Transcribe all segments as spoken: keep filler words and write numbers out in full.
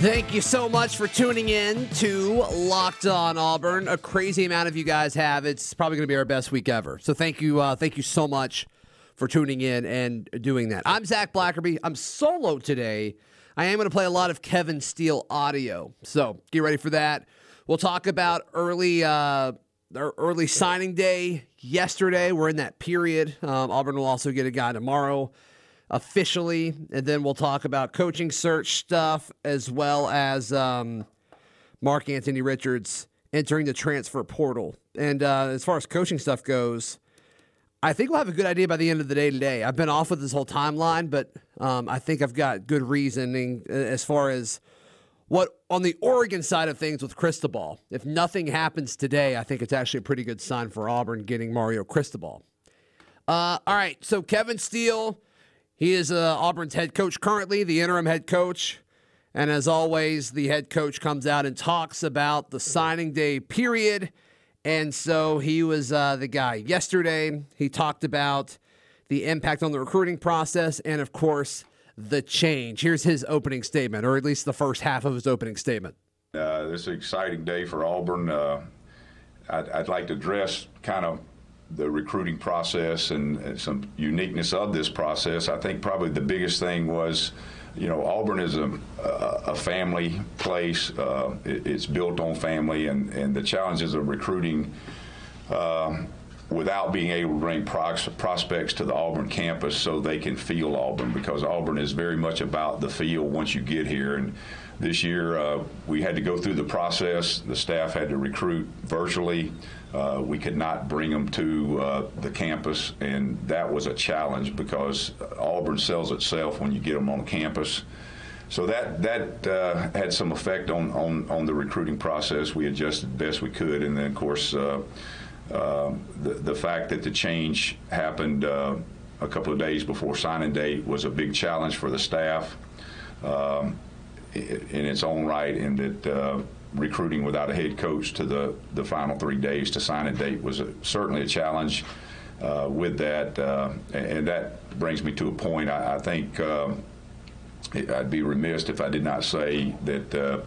Thank you so much for tuning in to Locked On Auburn. A crazy amount of you guys have. It's probably going to be our best week ever. So thank you, uh, thank you so much for tuning in and doing that. I'm Zach Blackerby. I'm solo today. I am going to play a lot of Kevin Steele audio. So get ready for that. We'll talk about early, uh, early signing day yesterday. We're in that period. Um, Auburn will also get a guy tomorrow. Officially, and then we'll talk about coaching search stuff as well as um, Mark Anthony Richards entering the transfer portal. And uh, as far as coaching stuff goes, I think we'll have a good idea by the end of the day today. I've been off with this whole timeline, but um, I think I've got good reasoning as far as what on the Oregon side of things with Cristobal. If nothing happens today, I think it's actually a pretty good sign for Auburn getting Mario Cristobal. Uh, all right, so Kevin Steele. He is uh, Auburn's head coach currently, the interim head coach. And as always, the head coach comes out and talks about the signing day period. And so he was uh, the guy yesterday. He talked about the impact on the recruiting process and, of course, the change. Here's his opening statement, or at least the first half of his opening statement. Uh, this is an exciting day for Auburn. Uh, I'd, I'd like to address kind of the recruiting process and some uniqueness of this process. I think probably the biggest thing was, you know, Auburn is a, a family place. Uh, it, it's built on family, and, and the challenges of recruiting uh, without being able to bring prox- prospects to the Auburn campus so they can feel Auburn, because Auburn is very much about the feel once you get here. And this year uh, we had to go through the process. The staff had to recruit virtually. Uh, we could not bring them to uh, the campus, and that was a challenge because Auburn sells itself when you get them on campus. So that that uh, had some effect on, on, on the recruiting process. We adjusted the best we could, and then, of course, uh, uh, the, the fact that the change happened uh, a couple of days before signing day was a big challenge for the staff um, in its own right, and that uh, recruiting without a head coach to the, the final three days to sign a date was a, certainly a challenge uh, with that. Uh, and, and that brings me to a point. I, I think um, it, I'd be remiss if I did not say that, uh,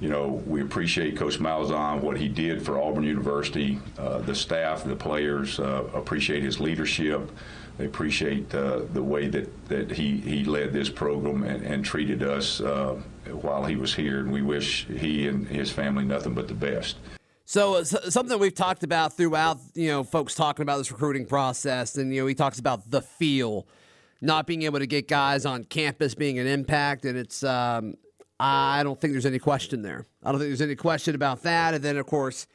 you know, we appreciate Coach Malzahn, what he did for Auburn University. Uh, the staff, the players uh, appreciate his leadership. They appreciate uh, the way that, that he, he led this program and, and treated us uh, while he was here, and we wish he and his family nothing but the best. So uh, something we've talked about throughout, you know, folks talking about this recruiting process, and, you know, he talks about the feel, not being able to get guys on campus being an impact, and it's um, I don't think there's any question there. I don't think there's any question about that, and then, of course,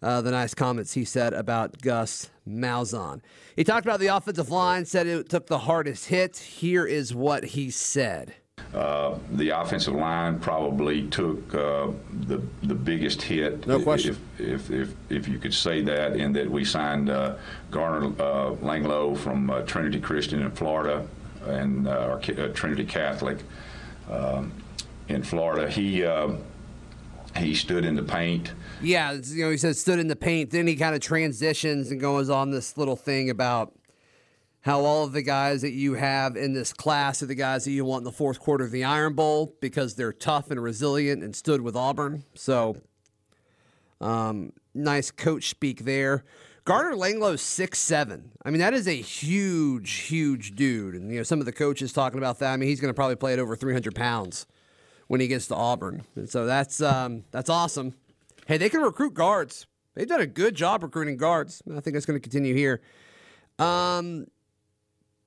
Uh, the nice comments he said about Gus Malzahn. He talked about the offensive line, said it took the hardest hit. Here is what he said. Uh, the offensive line probably took uh, the the biggest hit. No question. If if, if, if you could say that, in that we signed uh, Garner uh, Langlow from uh, Trinity Christian in Florida, and uh, our, uh, Trinity Catholic um, in Florida. He... Uh, He stood in the paint. Yeah, you know, he said stood in the paint. Then he kind of transitions and goes on this little thing about how all of the guys that you have in this class are the guys that you want in the fourth quarter of the Iron Bowl because they're tough and resilient and stood with Auburn. So, um, nice coach speak there. Garner Langlow is six seven. I mean, that is a huge, huge dude. And, you know, some of the coaches talking about that, I mean, he's going to probably play at over three hundred pounds. When he gets to Auburn. And so that's um, that's awesome. Hey, they can recruit guards. They've done a good job recruiting guards. I think that's going to continue here. Um,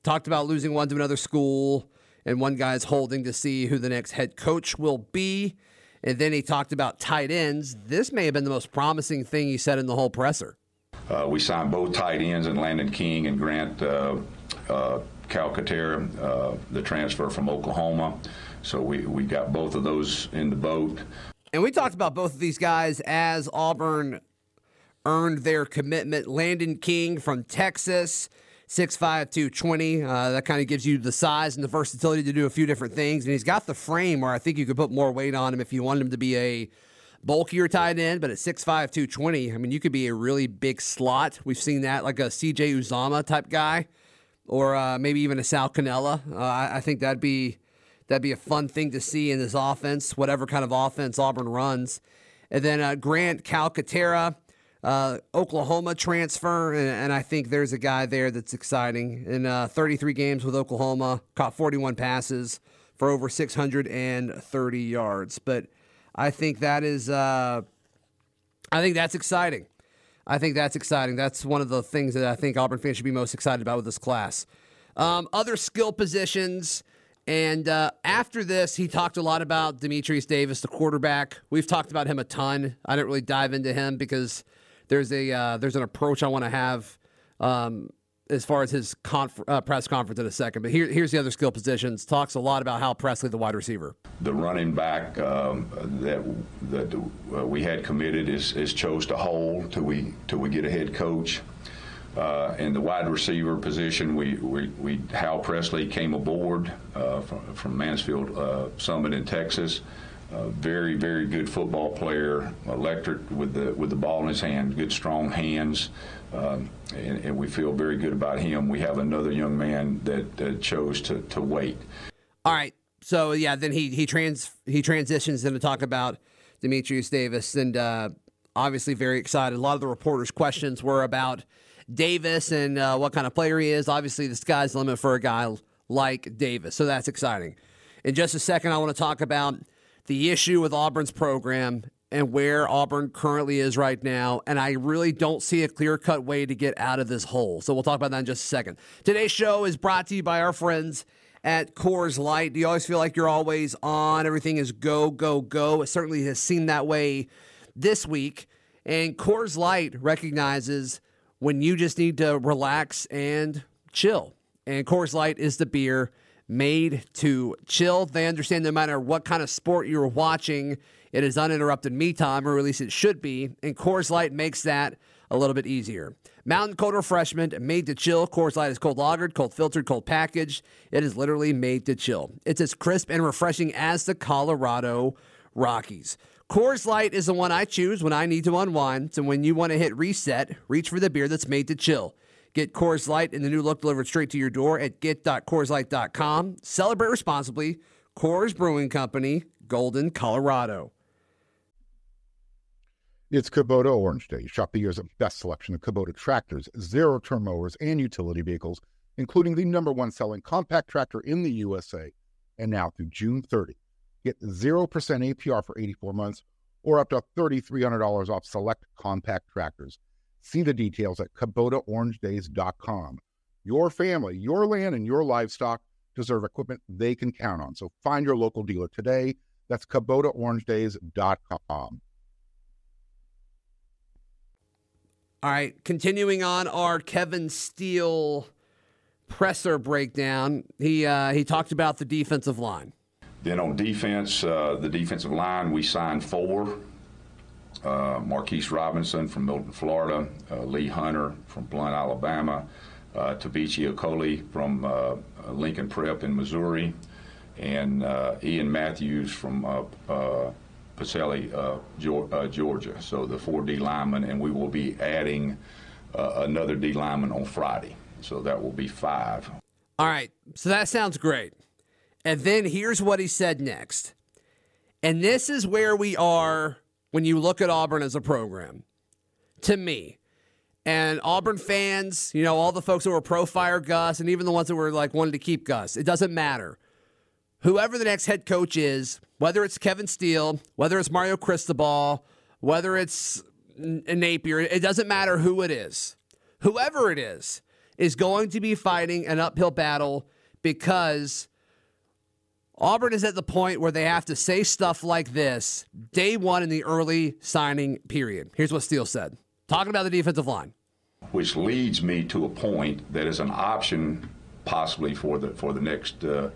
talked about losing one to another school, and one guy's holding to see who the next head coach will be. And then he talked about tight ends. This may have been the most promising thing he said in the whole presser. Uh, we signed both tight ends, and Landon King and Grant uh, uh, Calcaterra, uh, the transfer from Oklahoma. So we, we got both of those in the boat. And we talked about both of these guys as Auburn earned their commitment. Landon King from Texas, six five, two twenty. Uh, that kind of gives you the size and the versatility to do a few different things. And he's got the frame where I think you could put more weight on him if you wanted him to be a bulkier tight end. But at six five, two twenty, I mean, you could be a really big slot. We've seen that, like a C J. Uzomah type guy, or uh, maybe even a Sal Canella. Uh, I, I think that'd be that'd be a fun thing to see in this offense, whatever kind of offense Auburn runs. And then uh, Grant Calcaterra, Uh, Oklahoma transfer, and, and I think there's a guy there that's exciting. In uh, thirty-three games with Oklahoma, caught forty-one passes for over six hundred thirty yards. But I think that is, uh, I think that's exciting. I think that's exciting. That's one of the things that I think Auburn fans should be most excited about with this class. Um, other skill positions, and uh, after this, he talked a lot about Demetrius Davis, the quarterback. We've talked about him a ton. I didn't really dive into him because There's a uh, there's an approach I want to have um, as far as his conf- uh, press conference in a second. But here, here's the other skill positions. Talks a lot about Hal Presley, the wide receiver. The running back um, that that uh, we had committed is is chose to hold till we till we get a head coach. Uh, in the wide receiver position, we we, we Hal Presley came aboard uh, from from Mansfield uh, Summit in Texas. Uh, very, very good football player, electric with the with the ball in his hand, good strong hands, um, and, and we feel very good about him. We have another young man that uh, chose to, to wait. All right, so yeah, then he he trans he transitions into talk about Demetrius Davis, and uh, obviously very excited. A lot of the reporters' questions were about Davis and uh, what kind of player he is. Obviously, the sky's the limit for a guy like Davis, so that's exciting. In just a second, I want to talk about the issue with Auburn's program and where Auburn currently is right now, and I really don't see a clear-cut way to get out of this hole. So we'll talk about that in just a second. Today's show is brought to you by our friends at Coors Light. Do you always feel like you're always on? Everything is go, go, go. It certainly has seemed that way this week. And Coors Light recognizes when you just need to relax and chill. And Coors Light is the beer made to chill. They understand no matter what kind of sport you're watching, it is uninterrupted me time, or at least it should be, and Coors Light makes that a little bit easier. Mountain cold refreshment made to chill. Coors Light is cold lagered, cold filtered, cold packaged. It is literally made to chill. It's as crisp and refreshing as the Colorado Rockies. Coors Light is the one I choose when I need to unwind, so when you want to hit reset, reach for the beer that's made to chill. Get Coors Light in the new look delivered straight to your door at get dot coors light dot com. Celebrate responsibly. Coors Brewing Company, Golden, Colorado. It's Kubota Orange Day. Shop the year's best selection of Kubota tractors, zero-turn mowers, and utility vehicles, including the number one selling compact tractor in the U S A. And now through June thirtieth, get zero percent A P R for eighty-four months or up to three thousand three hundred dollars off select compact tractors. See the details at Kubota Orange Days dot com. Your family, your land, and your livestock deserve equipment they can count on. So find your local dealer today. That's Kubota Orange Days dot com. All right, continuing on our Kevin Steele presser breakdown, he uh, he talked about the defensive line. Then on defense, uh, the defensive line, we signed four. Uh, Marquise Robinson from Milton, Florida, uh, Lee Hunter from Blount, Alabama, uh, Tabichi Okoli from uh, Lincoln Prep in Missouri, and uh, Ian Matthews from uh, uh, Pacelli, uh, Georgia. So the four D linemen, and we will be adding uh, another D lineman on Friday. So that will be five. All right, so that sounds great. And then here's what he said next. And this is where we are when you look at Auburn as a program, to me, and Auburn fans, you know, all the folks that were pro-fire Gus and even the ones that were like wanted to keep Gus, it doesn't matter. Whoever the next head coach is, whether it's Kevin Steele, whether it's Mario Cristobal, whether it's Napier, it doesn't matter who it is. Whoever it is, is going to be fighting an uphill battle because Auburn is at the point where they have to say stuff like this day one in the early signing period. Here's what Steele said, talking about the defensive line. Which leads me to a point that is an option possibly for the for the next uh,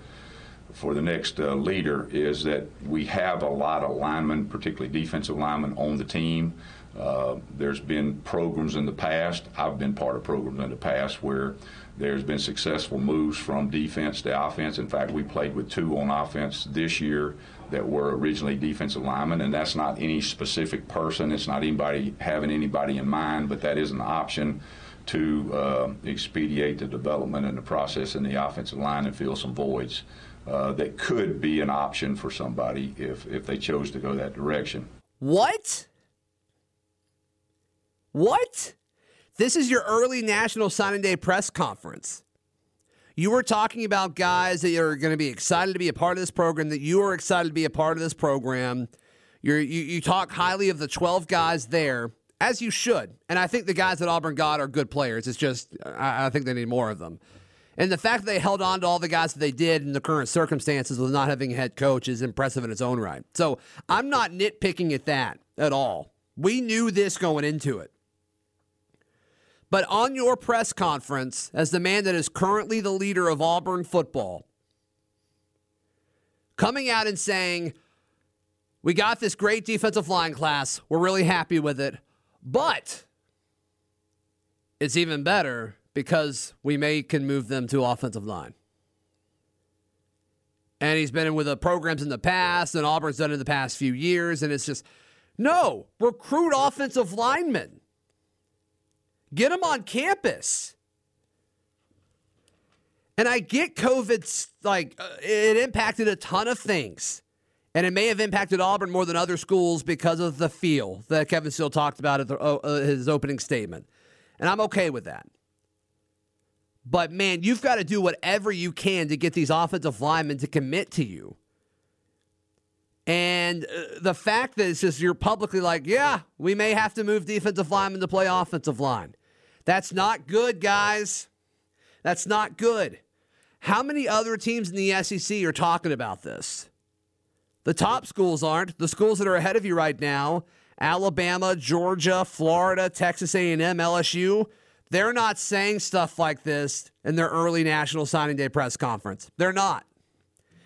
for the next uh, leader is that we have a lot of linemen, particularly defensive linemen, on the team. Uh, there's been programs in the past, I've been part of programs in the past, where there's been successful moves from defense to offense. In fact, we played with two on offense this year that were originally defensive linemen, and that's not any specific person, it's not anybody having anybody in mind, but that is an option to uh, expedite the development and the process in the offensive line and fill some voids uh, that could be an option for somebody if, if they chose to go that direction. What? What? This is your early National Signing Day press conference. You were talking about guys that are going to be excited to be a part of this program, that you are excited to be a part of this program. You're, you you talk highly of the twelve guys there, as you should. And I think the guys that Auburn got are good players. It's just, I, I think they need more of them. And the fact that they held on to all the guys that they did in the current circumstances with not having a head coach is impressive in its own right. So I'm not nitpicking at that at all. We knew this going into it. But on your press conference, as the man that is currently the leader of Auburn football, coming out and saying, we got this great defensive line class, we're really happy with it, but it's even better because we may can move them to offensive line. And he's been in with the programs in the past, and Auburn's done it in the past few years, and it's just, no, recruit offensive linemen. Get them on campus. And I get COVID's, like, it impacted a ton of things. And it may have impacted Auburn more than other schools because of the feel that Kevin Steele talked about at the, uh, his opening statement. And I'm okay with that. But, man, you've got to do whatever you can to get these offensive linemen to commit to you. And the fact that it's just you're publicly like, yeah, we may have to move defensive linemen to play offensive line. That's not good, guys. That's not good. How many other teams in the S E C are talking about this? The top schools aren't. The schools that are ahead of you right now, Alabama, Georgia, Florida, Texas A and M, L S U, they're not saying stuff like this in their early National Signing Day press conference. They're not.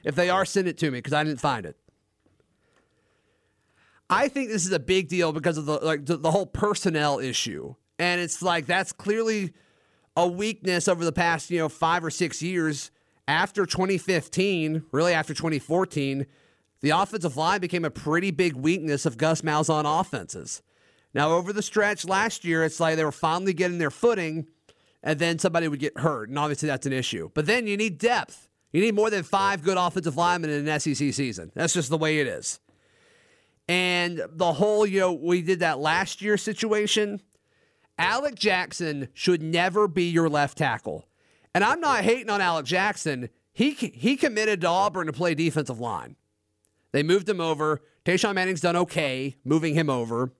If they are, send it to me because I didn't find it. I think this is a big deal because of the like the, the whole personnel issue. And it's like that's clearly a weakness over the past, you know, five or six years. After twenty fifteen, really after twenty fourteen, the offensive line became a pretty big weakness of Gus Malzahn offenses. Now, over the stretch last year, it's like they were finally getting their footing, and then somebody would get hurt, and obviously that's an issue. But then you need depth. You need more than five good offensive linemen in an S E C season. That's just the way it is. And the whole, you know, we did that last year situation. Alec Jackson should never be your left tackle. And I'm not hating on Alec Jackson. He he committed to Auburn to play defensive line. They moved him over. Tayshawn Manning's done okay, moving him over.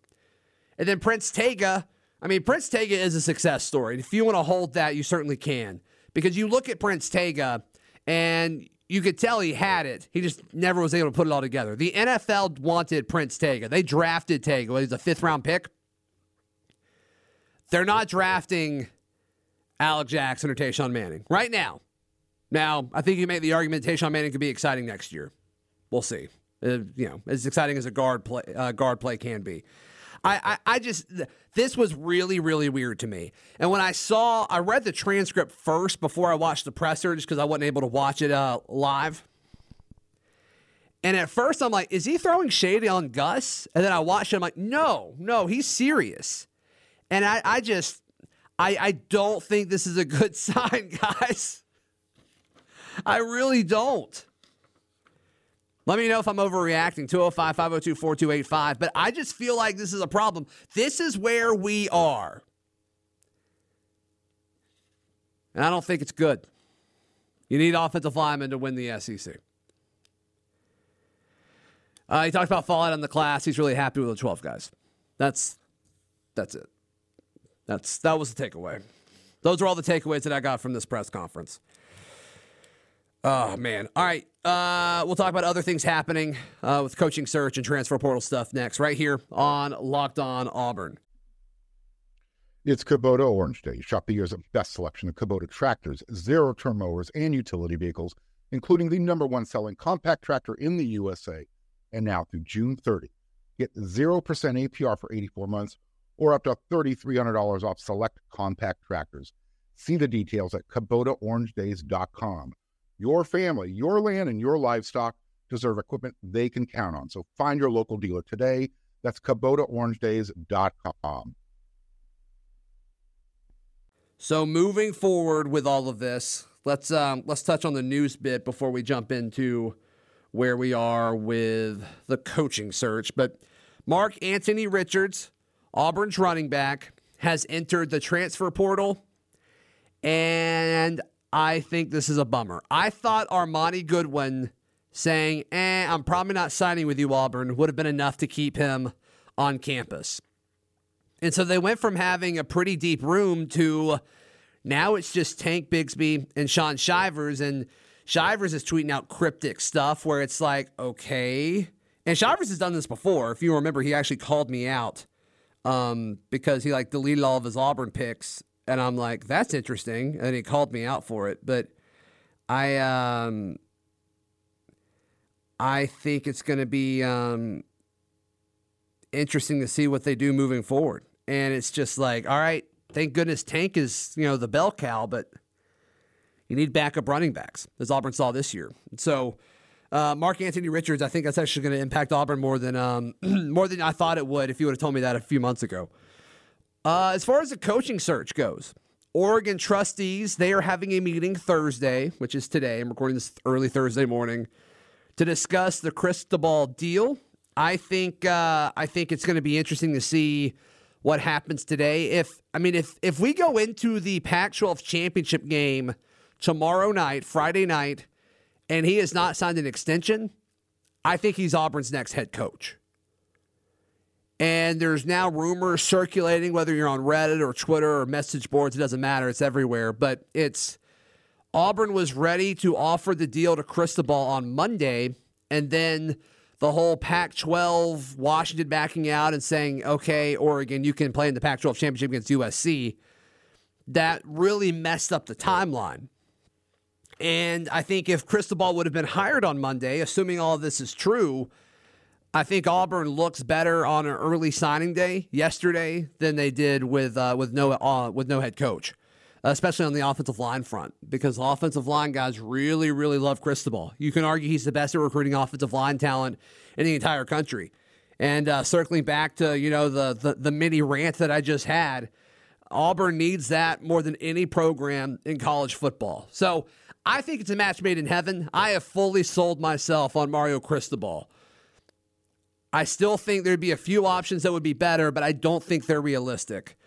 And then Prince Tega. I mean, Prince Tega is a success story. And if you want to hold that, you certainly can. Because you look at Prince Tega, and you could tell he had it. He just never was able to put it all together. The N F L wanted Prince Tega. They drafted Tega. Well, he's a fifth-round pick. They're not drafting Alec Jackson or Tayshawn Manning right now. Now, I think you make the argument Tayshawn Manning could be exciting next year. We'll see. Uh, you know, as exciting as a guard play, uh, guard play can be. I, I, I just, this was really, really weird to me. And when I saw, I read the transcript first before I watched the presser just because I wasn't able to watch it uh, live. And at first I'm like, is he throwing shade on Gus? And then I watched it. I'm like, no, no, he's serious. And I, I just, I, I don't think this is a good sign, guys. I really don't. Let me know if I'm overreacting, two oh five, five oh two, four two eight five. But I just feel like this is a problem. This is where we are. And I don't think it's good. You need offensive linemen to win the S E C. Uh, he talked about fallout on the class. He's really happy with the twelve guys. That's that's it. That's That was the takeaway. Those are all the takeaways that I got from this press conference. Oh, man. All right. Uh, we'll talk about other things happening uh, with coaching search and transfer portal stuff next, right here on Locked On Auburn. It's Kubota Orange Day. Shop the year's best selection of Kubota tractors, zero-turn mowers, and utility vehicles including the number one selling compact tractor in the U S A. And now through June thirtieth, get zero percent A P R for eighty-four months or up to three thousand three hundred dollars off select compact tractors. See the details at Kubota Orange Days dot com. Your family, your land, and your livestock deserve equipment they can count on. So find your local dealer today. That's Kubota Orange Days dot com. So moving forward with all of this, let's um, let's touch on the news bit before we jump into where we are with the coaching search. But Mark Anthony Richards, Auburn's running back, has entered the transfer portal, and I think this is a bummer. I thought Armani Goodwin saying, eh, I'm probably not signing with you, Auburn, would have been enough to keep him on campus. And so they went from having a pretty deep room to now it's just Tank Bigsby and Sean Shivers. And Shivers is tweeting out cryptic stuff where it's like, okay. And Shivers has done this before. If you remember, he actually called me out um, because he like deleted all of his Auburn picks. And I'm like, that's interesting. And he called me out for it. But I um, I think it's going to be um, interesting to see what they do moving forward. And it's just like, all right, thank goodness Tank is, you know, the bell cow, but you need backup running backs, as Auburn saw this year. So uh, Mark Anthony Richards, I think that's actually going to impact Auburn more than um, more than I thought it would if you would have told me that a few months ago. Uh, as far as the coaching search goes, Oregon trustees, they are having a meeting Thursday, which is today. I'm recording this early Thursday morning to discuss the Cristobal deal. I think uh, I think it's going to be interesting to see what happens today. If I mean, if if we go into the Pac twelve championship game tomorrow night, Friday night, and he has not signed an extension, I think he's Auburn's next head coach. And there's now rumors circulating, whether you're on Reddit or Twitter or message boards, it doesn't matter, it's everywhere. But it's Auburn was ready to offer the deal to Cristobal on Monday, and then the whole Pac twelve, Washington backing out and saying, okay, Oregon, you can play in the Pac twelve championship against U S C. That really messed up the timeline. And I think if Cristobal would have been hired on Monday, assuming all of this is true, I think Auburn looks better on an early signing day yesterday than they did with uh, with no uh, with no head coach, especially on the offensive line front, because the offensive line guys really, really love Cristobal. You can argue he's the best at recruiting offensive line talent in the entire country. And uh, circling back to, you know, the, the the mini rant that I just had, Auburn needs that more than any program in college football. So I think it's a match made in heaven. I have fully sold myself on Mario Cristobal. I still think there'd be a few options that would be better, but I don't think they're realistic.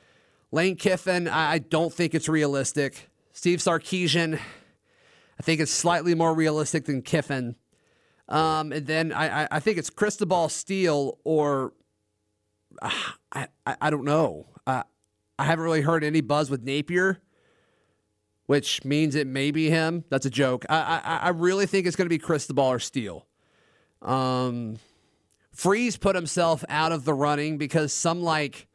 Lane Kiffin, I don't think it's realistic. Steve Sarkisian, I think it's slightly more realistic than Kiffin. Um, and then I, I think it's Cristobal, Steele, or uh, I, I don't know. Uh, I haven't really heard any buzz with Napier, which means it may be him. That's a joke. I, I, I really think it's going to be Cristobal or Steele. Um... Freeze put himself out of the running because some, like,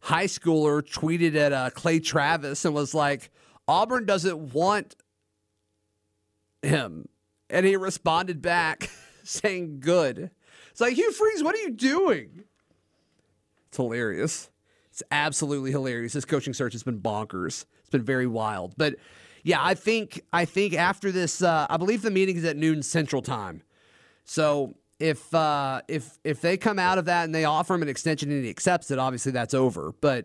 high schooler tweeted at uh, Clay Travis and was like, Auburn doesn't want him. And he responded back saying, good. It's like, Hugh Freeze, what are you doing? It's hilarious. It's absolutely hilarious. This coaching search has been bonkers. It's been very wild. But, yeah, I think I think after this, uh, I believe the meeting is at noon Central Time. So If uh, if if they come out of that and they offer him an extension and he accepts it, obviously that's over. But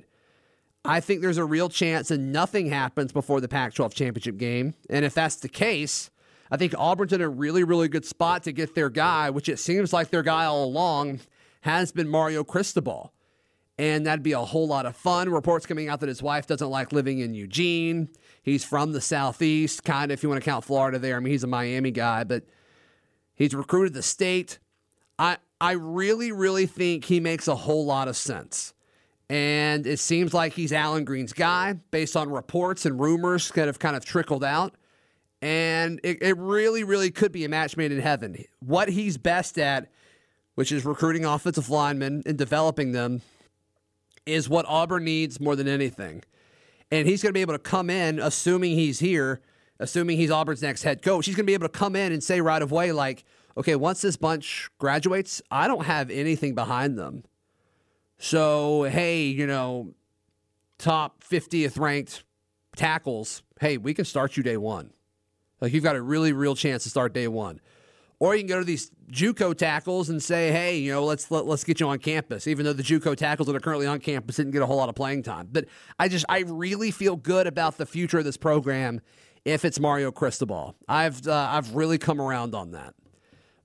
I think there's a real chance that nothing happens before the Pac twelve championship game. And if that's the case, I think Auburn's in a really, really good spot to get their guy, which it seems like their guy all along has been Mario Cristobal. And that'd be a whole lot of fun. Reports coming out that his wife doesn't like living in Eugene. He's from the Southeast, kind of, if you want to count Florida there. I mean, he's a Miami guy, but he's recruited the state. I I really, really think he makes a whole lot of sense. And it seems like he's Alan Green's guy based on reports and rumors that have kind of trickled out. And it, it really, really could be a match made in heaven. What he's best at, which is recruiting offensive linemen and developing them, is what Auburn needs more than anything. And he's going to be able to come in, assuming he's here, assuming he's Auburn's next head coach, he's going to be able to come in and say right away, like, okay, once this bunch graduates, I don't have anything behind them. So, hey, you know, top fiftieth ranked tackles, hey, we can start you day one. Like, you've got a really real chance to start day one. Or you can go to these JUCO tackles and say, hey, you know, let's let, let's get you on campus, even though the JUCO tackles that are currently on campus didn't get a whole lot of playing time. But I just, I really feel good about the future of this program if it's Mario Cristobal. I've, uh, I've really come around on that.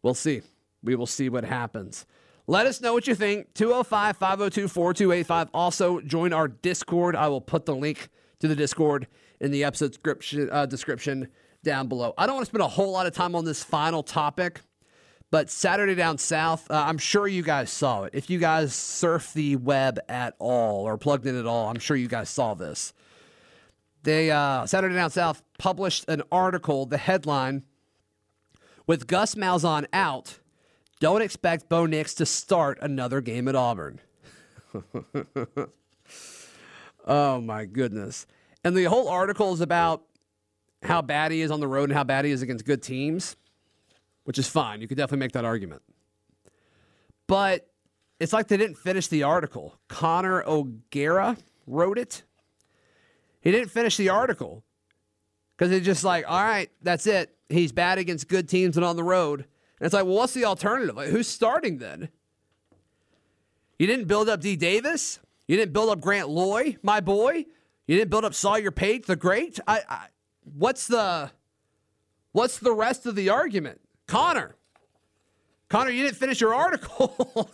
We'll see. We will see what happens. Let us know what you think. two oh five, five oh two, four two eight five. Also, join our Discord. I will put the link to the Discord in the episode description, uh, description down below. I don't want to spend a whole lot of time on this final topic, but Saturday Down South, uh, I'm sure you guys saw it. If you guys surf the web at all or plugged in at all, I'm sure you guys saw this. They uh, Saturday Down South published an article, the headline, with Gus Malzahn out, don't expect Bo Nix to start another game at Auburn. Oh, my goodness. And the whole article is about how bad he is on the road and how bad he is against good teams, which is fine. You could definitely make that argument. But it's like they didn't finish the article. Connor O'Gara wrote it. He didn't finish the article because it's just like, all right, that's it. He's bad against good teams and on the road. And it's like, well, what's the alternative? Like, who's starting then? You didn't build up D. Davis. You didn't build up Grant Loy, my boy. You didn't build up Sawyer Page, the great. I, I, what's the what's the rest of the argument? Connor. Connor, you didn't finish your article.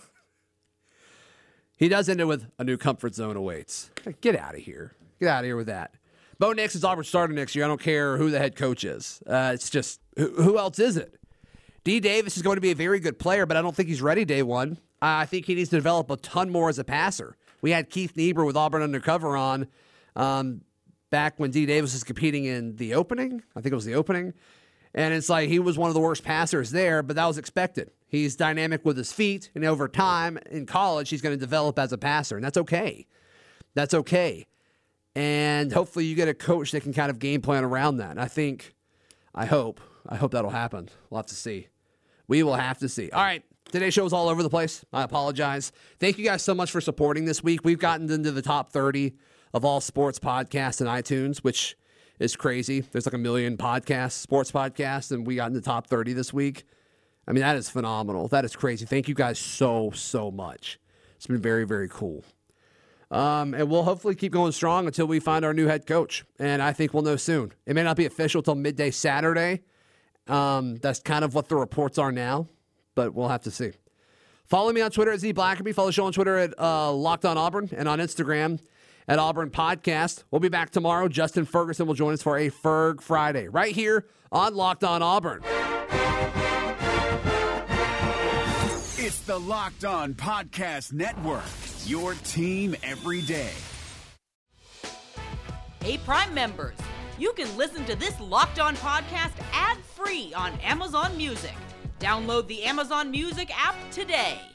He does end it with a new comfort zone awaits. Like, get out of here. Get out of here with that. Bo Nix is Auburn starter next year. I don't care who the head coach is. Uh, it's just, who, who else is it? D. Davis is going to be a very good player, but I don't think he's ready day one. I think he needs to develop a ton more as a passer. We had Keith Niebuhr with Auburn Undercover on um, back when D. Davis was competing in the opening. I think it was the opening. And it's like he was one of the worst passers there, but that was expected. He's dynamic with his feet, and over time in college, he's going to develop as a passer, and that's okay. That's okay. And hopefully you get a coach that can kind of game plan around that. And I think, I hope, I hope that'll happen. We'll have to see. We will have to see. All right. Today's show is all over the place. I apologize. Thank you guys so much for supporting this week. We've gotten into the top thirty of all sports podcasts and iTunes, which is crazy. There's like a million podcasts, sports podcasts, and we got in the top thirty this week. I mean, that is phenomenal. That is crazy. Thank you guys so, so much. It's been very, very cool. Um, and we'll hopefully keep going strong until we find our new head coach. And I think we'll know soon. It may not be official till midday Saturday. Um, that's kind of what the reports are now, but we'll have to see. Follow me on Twitter at Z Blackerby. Follow the show on Twitter at uh, Locked On Auburn and on Instagram at Auburn Podcast. We'll be back tomorrow. Justin Ferguson will join us for a Ferg Friday right here on Locked On Auburn. It's the Locked On Podcast Network. Your team every day. Hey, Prime members, you can listen to this Locked On podcast ad-free on Amazon Music. Download the Amazon Music app today.